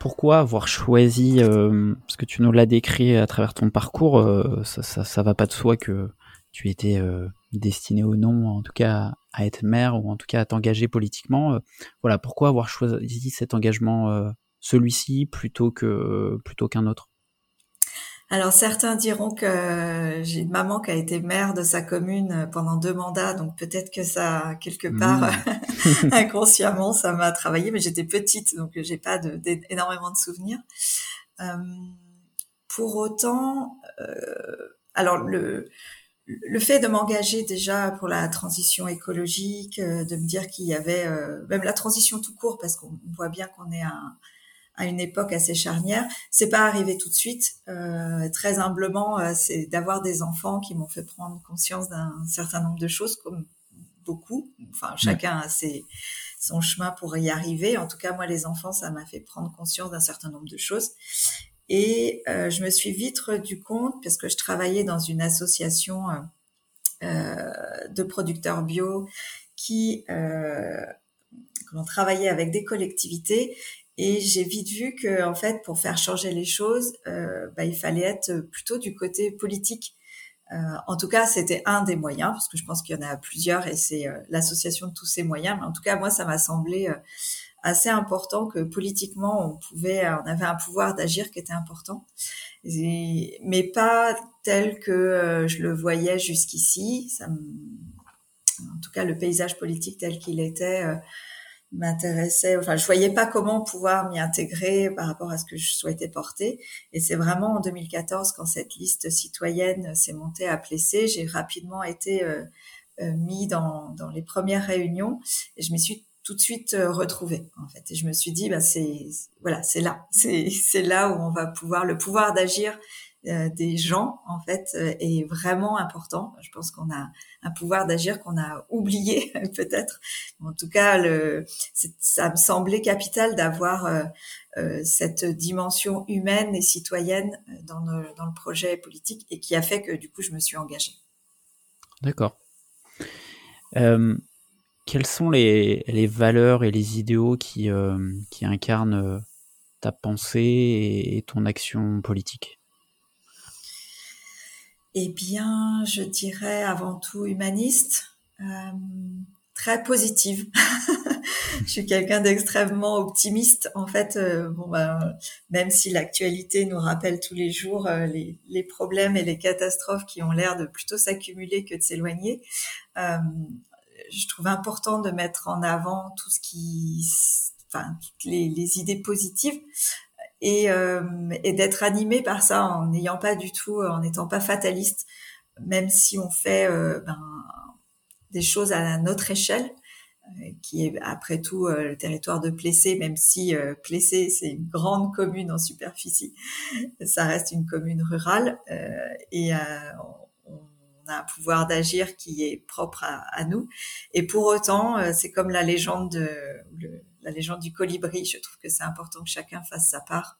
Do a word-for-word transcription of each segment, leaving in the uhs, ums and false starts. Pourquoi avoir choisi, euh, parce que tu nous l'as décrit à travers ton parcours, euh, ça, ça, ça va pas de soi que tu étais euh, destiné ou non, en tout cas à être maire ou en tout cas à t'engager politiquement. Euh, voilà, pourquoi avoir choisi cet engagement, euh, celui-ci plutôt que euh, plutôt qu'un autre? Alors certains diront que j'ai une maman qui a été maire de sa commune pendant deux mandats, donc peut-être que ça, quelque part, mmh. inconsciemment, ça m'a travaillé, mais j'étais petite, donc j'ai pas de, énormément de souvenirs. Euh, pour autant, euh, alors le, le fait de m'engager déjà pour la transition écologique, de me dire qu'il y avait, euh, même la transition tout court, parce qu'on voit bien qu'on est un... à une époque assez charnière, c'est pas arrivé tout de suite. Euh, très humblement, euh, c'est d'avoir des enfants qui m'ont fait prendre conscience d'un certain nombre de choses, comme beaucoup. Enfin, chacun a ses, son chemin pour y arriver. En tout cas, moi, les enfants, ça m'a fait prendre conscience d'un certain nombre de choses. Et euh, je me suis vite rendu compte, parce que je travaillais dans une association euh, euh, de producteurs bio qui euh, on travaillait avec des collectivités. Et j'ai vite vu que, en fait, pour faire changer les choses, euh, bah, il fallait être plutôt du côté politique. Euh, en tout cas, c'était un des moyens, parce que je pense qu'il y en a plusieurs, et c'est euh, l'association de tous ces moyens. Mais en tout cas, moi, ça m'a semblé euh, assez important que politiquement, on pouvait, euh, on avait un pouvoir d'agir qui était important, et, mais pas tel que euh, je le voyais jusqu'ici. Ça me... En tout cas, le paysage politique tel qu'il était. Euh, m'intéressait, enfin je voyais pas comment pouvoir m'y intégrer par rapport à ce que je souhaitais porter, et c'est vraiment en deux mille quatorze quand cette liste citoyenne s'est montée à Plessé, j'ai rapidement été euh, euh, mis dans dans les premières réunions et je m'y suis tout de suite euh, retrouvée en fait, et je me suis dit bah c'est, c'est voilà, c'est là, c'est c'est là où on va pouvoir, le pouvoir d'agir euh, des gens en fait euh, est vraiment important. Je pense qu'on a un pouvoir d'agir qu'on a oublié peut-être. En tout cas, le, c'est, ça me semblait capital d'avoir euh, euh, cette dimension humaine et citoyenne dans, nos, dans le projet politique, et qui a fait que du coup, je me suis engagée. D'accord. Euh, quelles sont les, les valeurs et les idéaux qui, euh, qui incarnent ta pensée et, et ton action politique ? Eh bien, je dirais avant tout humaniste, euh, très positive. Je suis quelqu'un d'extrêmement optimiste. En fait, euh, bon ben, même si l'actualité nous rappelle tous les jours euh, les, les problèmes et les catastrophes qui ont l'air de plutôt s'accumuler que de s'éloigner, euh, je trouve important de mettre en avant tout ce qui, enfin, toutes les, les idées positives. Et, euh, et d'être animé par ça en n'ayant pas du tout, en n'étant pas fataliste, même si on fait euh, ben, des choses à notre échelle, euh, qui est après tout euh, le territoire de Plessé, même si euh, Plessé c'est une grande commune en superficie, ça reste une commune rurale euh, et euh, on a un pouvoir d'agir qui est propre à, à nous. Et pour autant, euh, c'est comme la légende de le, la légende du colibri, je trouve que c'est important que chacun fasse sa part.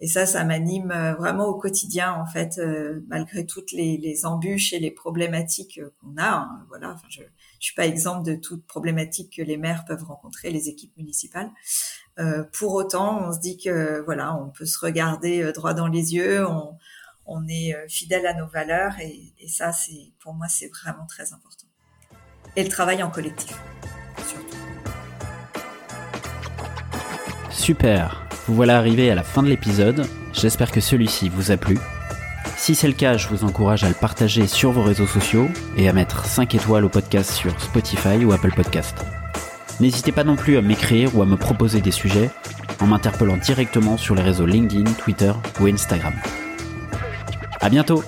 Et ça, ça m'anime vraiment au quotidien, en fait, euh, malgré toutes les, les embûches et les problématiques qu'on a. Hein, voilà, enfin, je ne suis pas exempte de toutes problématiques que les maires peuvent rencontrer, les équipes municipales. Euh, pour autant, on se dit que voilà, on peut se regarder droit dans les yeux, on, on est fidèle à nos valeurs, et, et ça, c'est, pour moi, c'est vraiment très important. Et le travail en collectif, surtout. Super, vous voilà arrivé à la fin de l'épisode, j'espère que celui-ci vous a plu. Si c'est le cas, je vous encourage à le partager sur vos réseaux sociaux et à mettre cinq étoiles au podcast sur Spotify ou Apple Podcast. N'hésitez pas non plus à m'écrire ou à me proposer des sujets en m'interpellant directement sur les réseaux LinkedIn, Twitter ou Instagram. À bientôt!